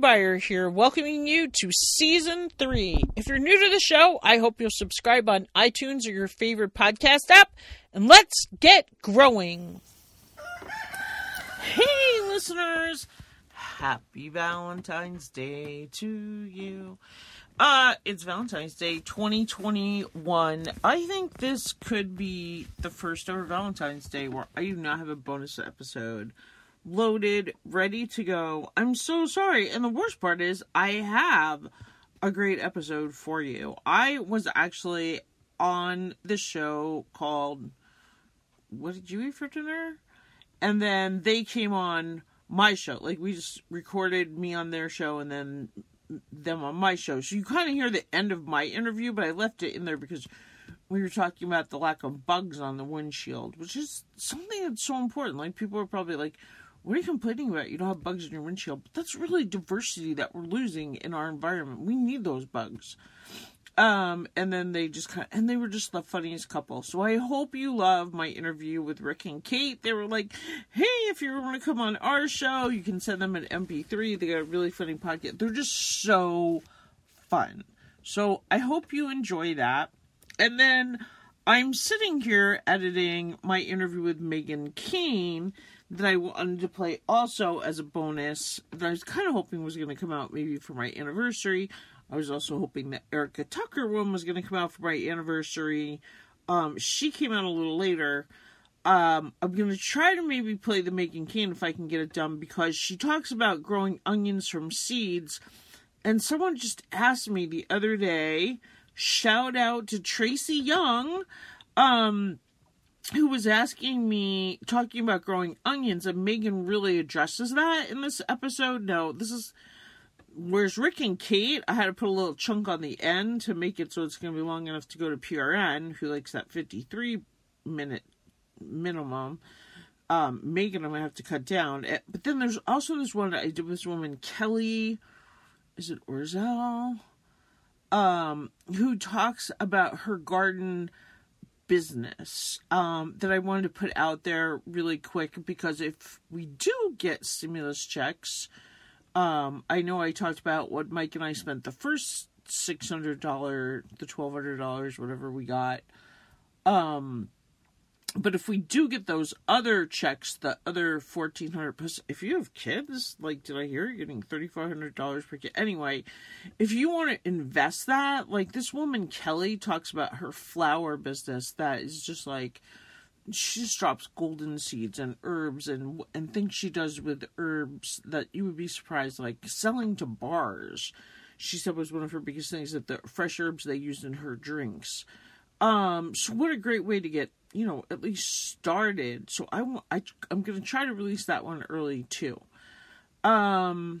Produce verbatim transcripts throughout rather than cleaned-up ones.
Buyer here, welcoming you to Season three. If you're new to the show, I hope you'll subscribe on iTunes or your favorite podcast app, and let's get growing. Hey, listeners. Happy Valentine's Day to you. Uh, it's Valentine's Day twenty twenty-one. I think this could be the first ever Valentine's Day where I do not have a bonus episode loaded, ready to go. I'm so sorry. And the worst part is I have a great episode for you. I was actually on the show called What Did You Eat For Dinner? And then they came on my show. Like, we just recorded me on their show and then them on my show. So you kind of hear the end of my interview, but I left it in there because we were talking about the lack of bugs on the windshield, which is something that's so important. Like, people are probably like, what are you complaining about? You don't have bugs in your windshield. But that's really diversity that we're losing in our environment. We need those bugs. Um, and then they just kind of, and they were just the funniest couple. So I hope you love my interview with Rick and Kate. They were like, hey, if you want to come on our show, you can send them an M P three. They got a really funny podcast. They're just so fun. So I hope you enjoy that. And then I'm sitting here editing my interview with Megan Kane that I wanted to play also as a bonus that I was kind of hoping was going to come out maybe for my anniversary. I was also hoping that Erica Tucker one was going to come out for my anniversary. Um, she came out a little later. Um, I'm going to try to maybe play the Megan Kane if I can get it done, because she talks about growing onions from seeds. And someone just asked me the other day, shout out to Tracy Young, um, who was asking me, talking about growing onions, and Megan really addresses that in this episode. No, this is, where's Rick and Kate? I had to put a little chunk on the end to make it so it's going to be long enough to go to P R N, who likes that fifty-three minute minimum. Um, Megan, I'm going to have to cut down. But then there's also this one that I did with this woman, Kelly, is it Orzel? Um, who talks about her garden business, um, that I wanted to put out there really quick, because if we do get stimulus checks, um, I know I talked about what Mike and I spent the first six hundred dollars, the twelve hundred dollars, whatever we got. Um, but if we do get those other checks, the other fourteen hundred dollars, if you have kids, like, did I hear you're getting thirty-five hundred dollars per kid? Anyway, if you want to invest that, like, this woman, Kelly, talks about her flower business that is just, like, she just drops golden seeds and herbs and and things she does with herbs that you would be surprised, like, selling to bars. She said was one of her biggest things, that the fresh herbs they used in her drinks. Um, so what a great way to get, you know, at least started. So I, I, I'm going to try to release that one early too. Um,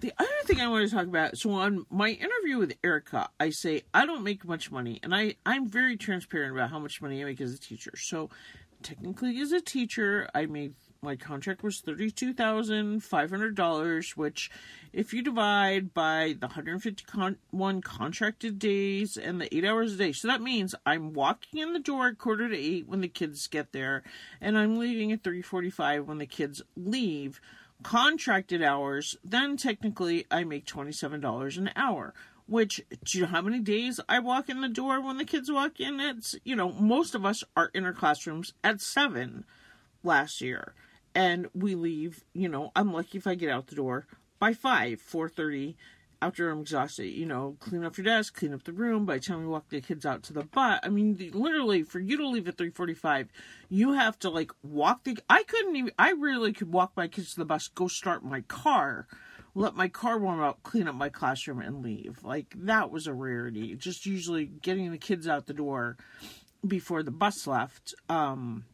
the other thing I want to talk about, so on my interview with Erica, I say, I don't make much money, and I, I'm very transparent about how much money I make as a teacher. So technically as a teacher, I made, my contract was thirty-two thousand five hundred dollars, which if you divide by the one hundred fifty-one contracted days and the eight hours a day, so that means I'm walking in the door at quarter to eight when the kids get there, and I'm leaving at three forty-five when the kids leave, contracted hours, then technically I make twenty-seven dollars an hour, which, do you know how many days I walk in the door when the kids walk in? It's, you know, most of us are in our classrooms at seven last year. And we leave, you know, I'm lucky if I get out the door by five, four thirty, after I'm exhausted. You know, clean up your desk, clean up the room, by the time we walk the kids out to the bus. I mean, the, literally, for you to leave at three forty-five, you have to, like, walk the, I couldn't even, I really could walk my kids to the bus, go start my car, let my car warm up, clean up my classroom, and leave. Like, that was a rarity. Just usually getting the kids out the door before the bus left, um...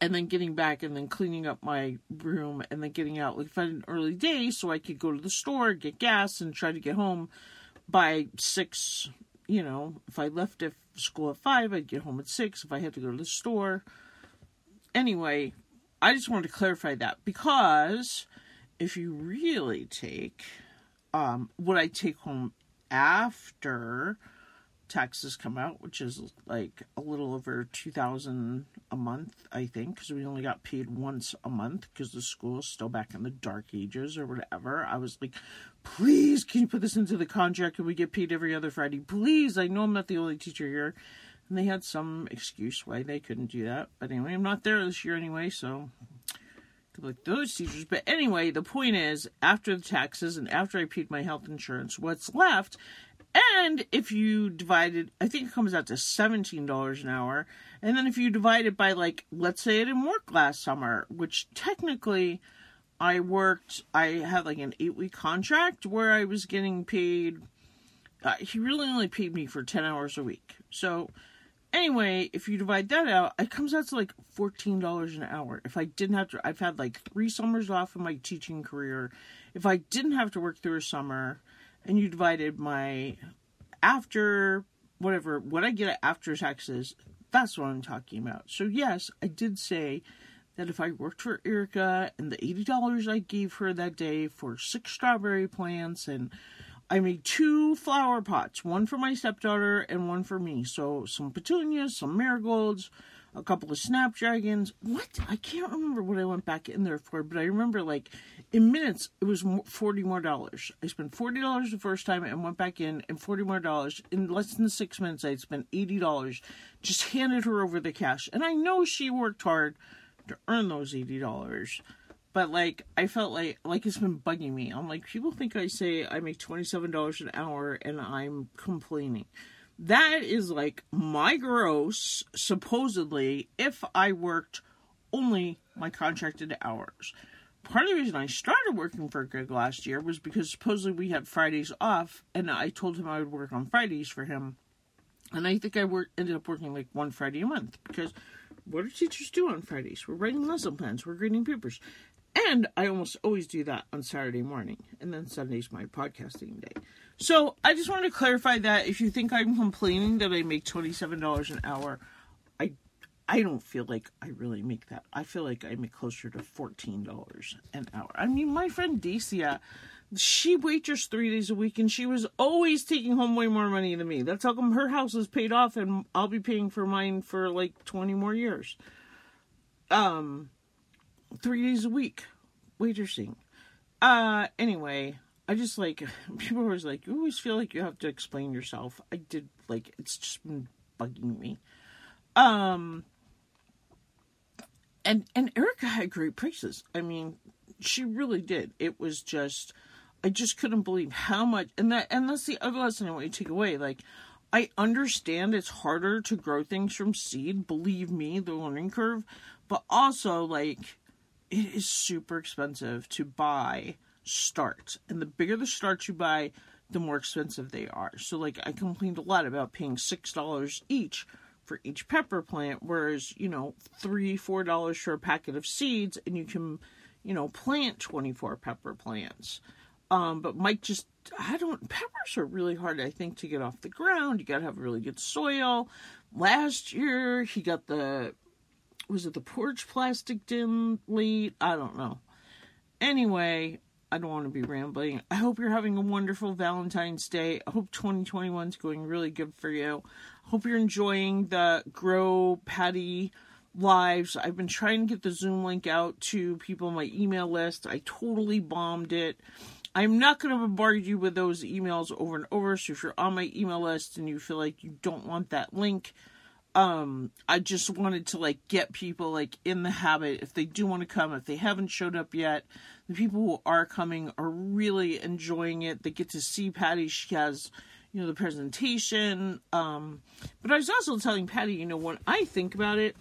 and then getting back and then cleaning up my room and then getting out. Like, if I had an early day so I could go to the store, get gas, and try to get home by six, you know, if I left at school at five, I'd get home at six if I had to go to the store. Anyway, I just wanted to clarify that, because if you really take um, what I take home after taxes come out, which is like a little over two thousand a month, I think, because we only got paid once a month because the school's still back in the dark ages or whatever. I was like, please, can you put this into the contract? Can we get paid every other Friday? Please, I know I'm not the only teacher here. And they had some excuse why they couldn't do that. But anyway, I'm not there this year anyway, so good luck to those teachers. But anyway, the point is, after the taxes and after I paid my health insurance, what's left... And if you divide it, I think it comes out to seventeen dollars an hour. And then if you divide it by, like, let's say I didn't work last summer, which technically I worked, I had like an eight week contract where I was getting paid, uh, he really only paid me for ten hours a week. So anyway, if you divide that out, it comes out to like fourteen dollars an hour. If I didn't have to, I've had like three summers off in my teaching career. If I didn't have to work through a summer... And you divided my after, whatever, what I get after taxes, that's what I'm talking about. So yes, I did say that if I worked for Erica and the eighty dollars I gave her that day for six strawberry plants, and I made two flower pots, one for my stepdaughter and one for me. So some petunias, some marigolds, a couple of snapdragons. What? I can't remember what I went back in there for, but I remember, like, in minutes, it was forty more dollars. I spent forty dollars the first time and went back in, and forty more dollars. In less than six minutes, I had spent eighty dollars. Just handed her over the cash. And I know she worked hard to earn those eighty dollars. But, like, I felt like, like it's been bugging me. I'm like, people think I say I make twenty-seven dollars an hour and I'm complaining. That is, like, my gross, supposedly, if I worked only my contracted hours. Part of the reason I started working for Greg last year was because supposedly we had Fridays off, and I told him I would work on Fridays for him. And I think I worked, ended up working, like, one Friday a month, because what do teachers do on Fridays? We're writing lesson plans. We're grading papers. And I almost always do that on Saturday morning. And then Sunday's my podcasting day. So I just want to clarify that if you think I'm complaining that I make twenty-seven dollars an hour, I I don't feel like I really make that. I feel like I make closer to fourteen dollars an hour. I mean, my friend Dacia, she waitressed three days a week, and she was always taking home way more money than me. That's how come her house is paid off, and I'll be paying for mine for like twenty more years. Um... Three days a week, waitressing. Uh, anyway, I just, like, people are always like, you always feel like you have to explain yourself. I did, like, it's just been bugging me. Um, and, and Erica had great prices. I mean, she really did. It was just, I just couldn't believe how much, and that, and that's the other lesson I want you to take away. Like, I understand it's harder to grow things from seed, believe me, the learning curve, but also, like, it is super expensive to buy starts. And the bigger the starts you buy, the more expensive they are. So, like, I complained a lot about paying six dollars each for each pepper plant, whereas, you know, three dollars, four dollars for a packet of seeds, and you can, you know, plant twenty-four pepper plants. Um, but Mike just, I don't, peppers are really hard, I think, to get off the ground. You got to have really good soil. Last year, he got the... Was it the porch plastic dim lead? I don't know. Anyway, I don't want to be rambling. I hope you're having a wonderful Valentine's Day. I hope twenty twenty-one is going really good for you. I hope you're enjoying the Grow Patty lives. I've been trying to get the Zoom link out to people on my email list. I totally bombed it. I'm not going to bombard you with those emails over and over. So if you're on my email list and you feel like you don't want that link... Um, I just wanted to, like, get people, like, in the habit, if they do want to come, if they haven't showed up yet, the people who are coming are really enjoying it. They get to see Patty. She has, you know, the presentation. Um, but I was also telling Patty, you know, when I think about it,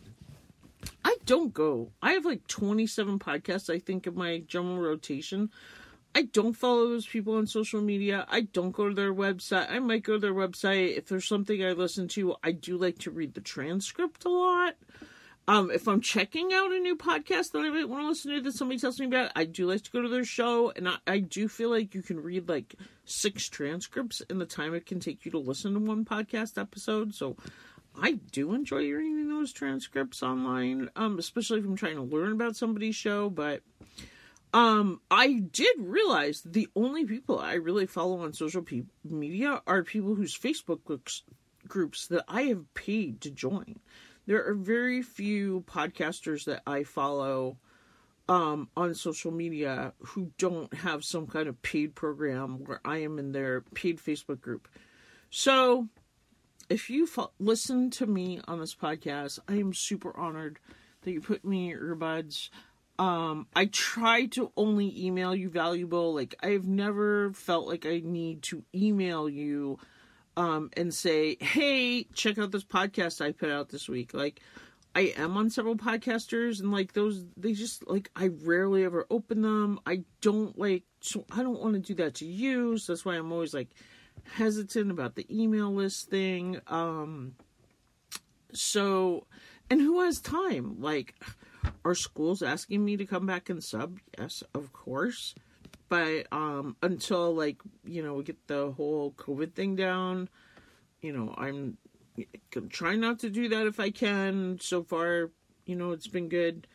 I don't go. I have, like, twenty-seven podcasts, I think, in my general rotation. I don't follow those people on social media. I don't go to their website. I might go to their website. If there's something I listen to, I do like to read the transcript a lot. Um, if I'm checking out a new podcast that I might want to listen to that somebody tells me about, I do like to go to their show. And I, I do feel like you can read like six transcripts in the time it can take you to listen to one podcast episode. So I do enjoy reading those transcripts online, um, especially if I'm trying to learn about somebody's show. But... Um, I did realize the only people I really follow on social pe- media are people whose Facebook groups that I have paid to join. There are very few podcasters that I follow um, on social media who don't have some kind of paid program where I am in their paid Facebook group. So if you fo- listen to me on this podcast, I am super honored that you put me in your earbuds. Um, I try to only email you valuable. Like, I've never felt like I need to email you um, and say, hey, check out this podcast I put out this week. Like, I am on several podcasters, and like those, they just like, I rarely ever open them. I don't like, so I don't want to do that to you. So that's why I'm always like hesitant about the email list thing. Um, so, and who has time? Like, are schools asking me to come back and sub? Yes, of course. But um, until, like, you know, we get the whole COVID thing down, you know, I'm trying not to do that if I can. So far, you know, it's been good.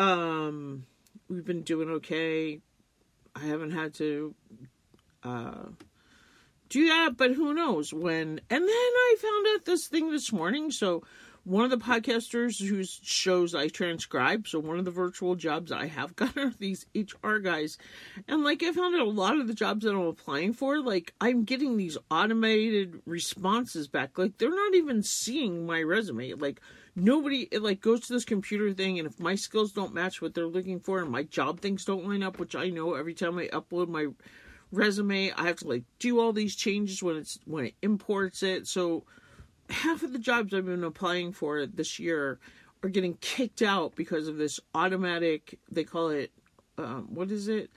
Um, we've been doing okay. I haven't had to uh, do that, but who knows when. And then I found out this thing this morning, so... One of the podcasters whose shows I transcribe, so one of the virtual jobs I have gotten are these H R guys. And, like, I found out a lot of the jobs that I'm applying for, like, I'm getting these automated responses back. Like, they're not even seeing my resume. Like, nobody, it, like, goes to this computer thing, and if my skills don't match what they're looking for and my job things don't line up, which I know every time I upload my resume, I have to, like, do all these changes when it's when it imports it, so... Half of the jobs I've been applying for this year are getting kicked out because of this automatic, they call it, um, what is it?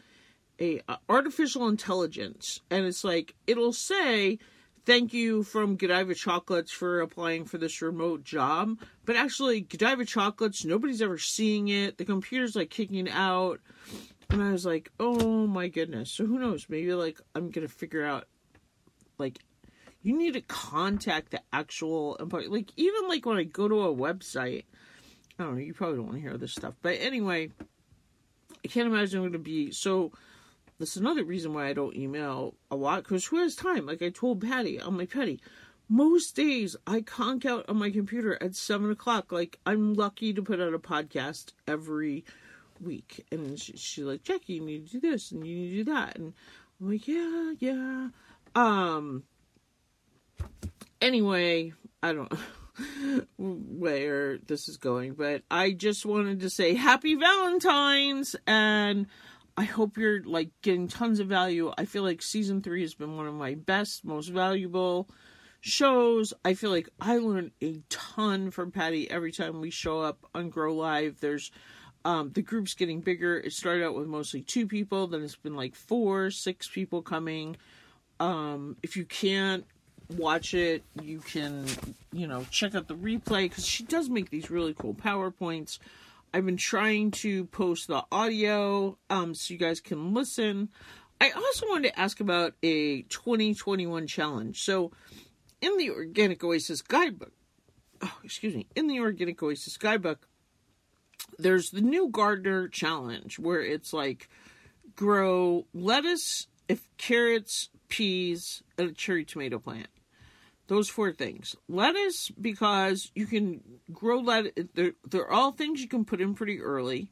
A uh, artificial intelligence. And it's like, it'll say, thank you from Godiva Chocolates for applying for this remote job. But actually, Godiva Chocolates, nobody's ever seeing it. The computer's like kicking it out. And I was like, oh my goodness. So who knows? Maybe like I'm going to figure out like you need to contact the actual employee. Like, even, like, when I go to a website, I don't know, you probably don't want to hear this stuff. But anyway, I can't imagine what it would be. So, that's another reason why I don't email a lot. Because who has time? Like, I told Patty, I'm like, Patty, most days I conk out on my computer at seven o'clock. Like, I'm lucky to put out a podcast every week. And she, she's like, Jackie, you need to do this and you need to do that. And I'm like, yeah, yeah. Um... Anyway, I don't know where this is going, but I just wanted to say happy Valentine's, and I hope you're, like, getting tons of value. I feel like season three has been one of my best, most valuable shows. I feel like I learn a ton from Patty every time we show up on Grow Live. There's, um, the group's getting bigger. It started out with mostly two people, then it's been, like, four, six people coming. Um, if you can't watch it, you can, you know, check out the replay, because she does make these really cool PowerPoints. I've been trying to post the audio, um, so you guys can listen. I also wanted to ask about a twenty twenty-one challenge. So, in the Organic Oasis guidebook, oh, excuse me, in the Organic Oasis guidebook, there's the new gardener challenge, where it's like, grow lettuce, if carrots, peas, and a cherry tomato plant. Those four things. Lettuce, because you can grow lettuce. They're, they're all things you can put in pretty early.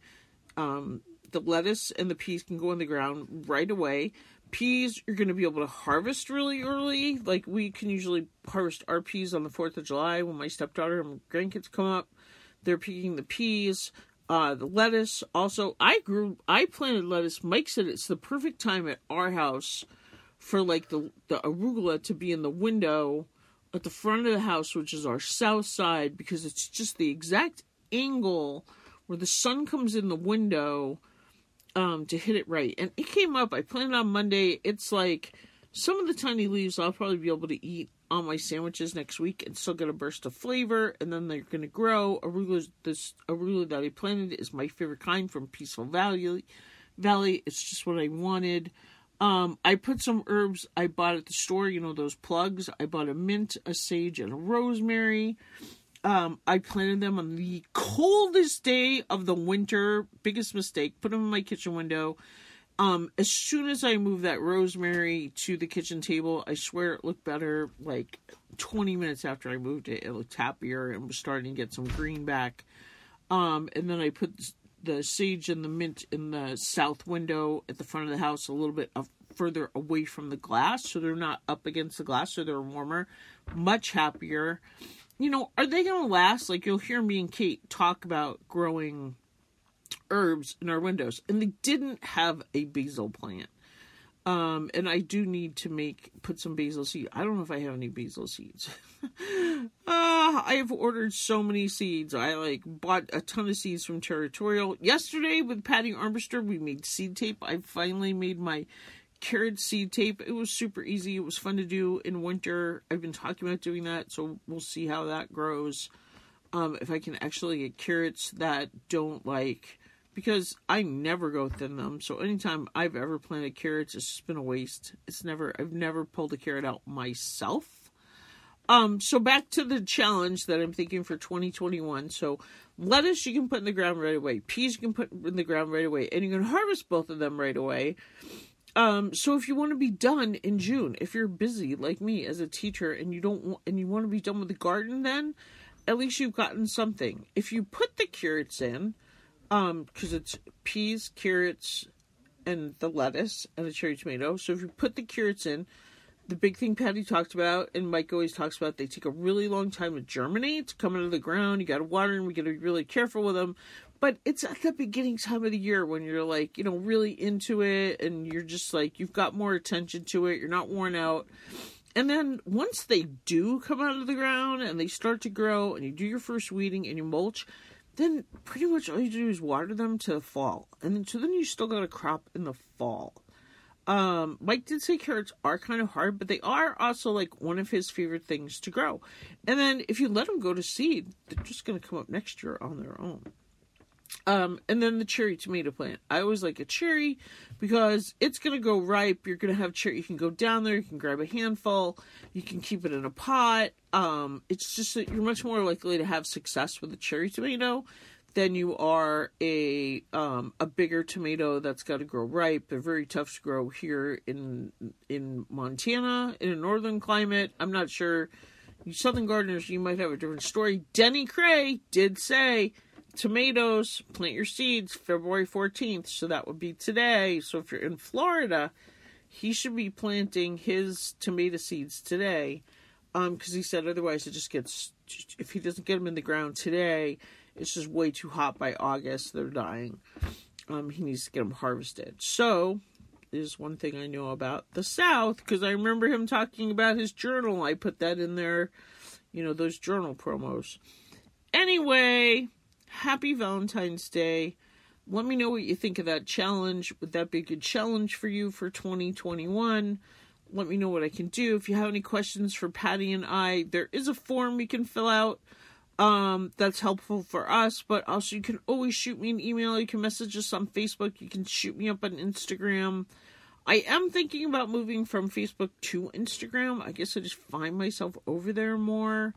Um, the lettuce and the peas can go in the ground right away. Peas, you're going to be able to harvest really early. Like, we can usually harvest our peas on the fourth of July when my stepdaughter and my grandkids come up. They're picking the peas. Uh, the lettuce also. I grew, I planted lettuce. Mike said it's the perfect time at our house for, like, the, the arugula to be in the window at the front of the house, which is our south side, because it's just the exact angle where the sun comes in the window um, to hit it right. And it came up. I planted on Monday. It's like some of the tiny leaves I'll probably be able to eat on my sandwiches next week and still get a burst of flavor, and then they're going to grow. Arugula, this arugula that I planted is my favorite kind from Peaceful Valley. Valley. It's just what I wanted. Um, I put some herbs I bought at the store, you know, those plugs. I bought a mint, a sage, and a rosemary. Um, I planted them on the coldest day of the winter. Biggest mistake. Put them in my kitchen window. Um, as soon as I moved that rosemary to the kitchen table, I swear it looked better. Like twenty minutes after I moved it, it looked happier and was starting to get some green back. Um, and then I put the sage and the mint in the south window at the front of the house, a little bit of further away from the glass, so they're not up against the glass, so they're warmer. Much happier. You know, are they going to last? Like, you'll hear me and Kate talk about growing herbs in our windows, and they didn't have a basil plant. Um, and I do need to make, put some basil seed. I don't know if I have any basil seeds. uh, I have ordered so many seeds. I like bought a ton of seeds from Territorial. Yesterday with Patty Armister, we made seed tape. I finally made my carrot seed tape. It was super easy. It was fun to do in winter. I've been talking about doing that, so we'll see how that grows. Um, if I can actually get carrots that don't like, because I never go thin them. So anytime I've ever planted carrots, it's just been a waste. It's never, I've never pulled a carrot out myself. Um, so back to the challenge that I'm thinking for twenty twenty-one. So lettuce you can put in the ground right away. Peas you can put in the ground right away. And you can harvest both of them right away. Um, so if you want to be done in June, if you're busy like me as a teacher and you don't want, and you want to be done with the garden, then at least you've gotten something. If you put the carrots in, um, cause it's peas, carrots, and the lettuce and the cherry tomato. So if you put the carrots in, the big thing Patty talked about and Mike always talks about, they take a really long time to germinate, to come out of the ground. You got to water them. We got to be really careful with them. But it's at the beginning time of the year when you're like, you know, really into it and you're just like, you've got more attention to it. You're not worn out. And then once they do come out of the ground and they start to grow and you do your first weeding and you mulch, then pretty much all you do is water them to the fall. And then, so then you still got a crop in the fall. Um, Mike did say carrots are kind of hard, but they are also like one of his favorite things to grow. And then if you let them go to seed, they're just going to come up next year on their own. Um, and then the cherry tomato plant. I always like a cherry because it's going to go ripe. You're going to have cherry. You can go down there. You can grab a handful. You can keep it in a pot. Um, it's just that you're much more likely to have success with a cherry tomato than you are a, um, a bigger tomato that's got to grow ripe. They're very tough to grow here in, in Montana, in a northern climate. I'm not sure. You southern gardeners, you might have a different story. Denny Cray did say, tomatoes, plant your seeds February fourteenth, so that would be today. So if you're in Florida, he should be planting his tomato seeds today, um because he said otherwise it just gets, if he doesn't get them in the ground today, it's just way too hot by August, they're dying. Um he needs to get them harvested. So there's one thing I know about the South, because I remember him talking about his journal. I put that in there, you know, those journal promos. Anyway, happy Valentine's Day. Let me know what you think of that challenge. Would that be a good challenge for you for twenty twenty-one? Let me know what I can do. If you have any questions for Patty and I, there is a form you can fill out. Um, that's helpful for us, but also you can always shoot me an email. You can message us on Facebook. You can shoot me up on Instagram. I am thinking about moving from Facebook to Instagram. I guess I just find myself over there more.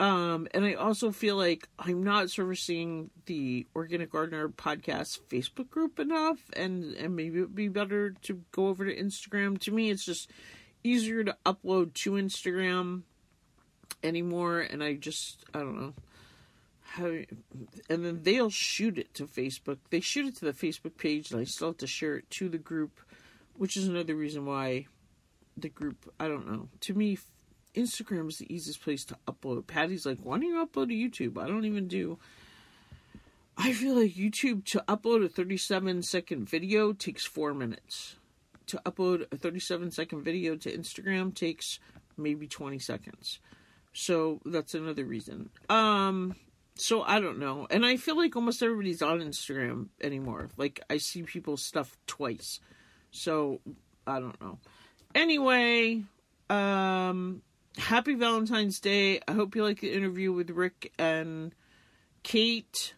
Um, and I also feel like I'm not servicing the Organic Gardener podcast Facebook group enough, and, and maybe it would be better to go over to Instagram. To me, it's just easier to upload to Instagram anymore, and I just, I don't know. How, and then they'll shoot it to Facebook. They shoot it to the Facebook page, and I still have to share it to the group, which is another reason why the group, I don't know. To me, Instagram is the easiest place to upload. Patty's like, why don't you upload to YouTube? I don't even do... I feel like YouTube, to upload a thirty-seven second video takes four minutes. To upload a thirty-seven second video to Instagram takes maybe twenty seconds. So that's another reason. Um, so I don't know. And I feel like almost everybody's on Instagram anymore. Like, I see people's stuff twice. So I don't know. Anyway, um... happy Valentine's Day. I hope you like the interview with Rick and Kate,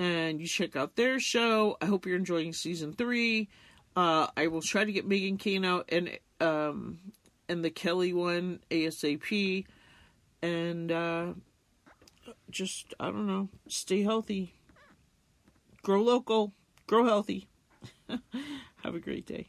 and you check out their show. I hope you're enjoying season three. Uh, I will try to get Megan Kane out and, um, and the Kelly one ASAP. And, uh, just, I don't know, stay healthy, grow local, grow healthy. Have a great day.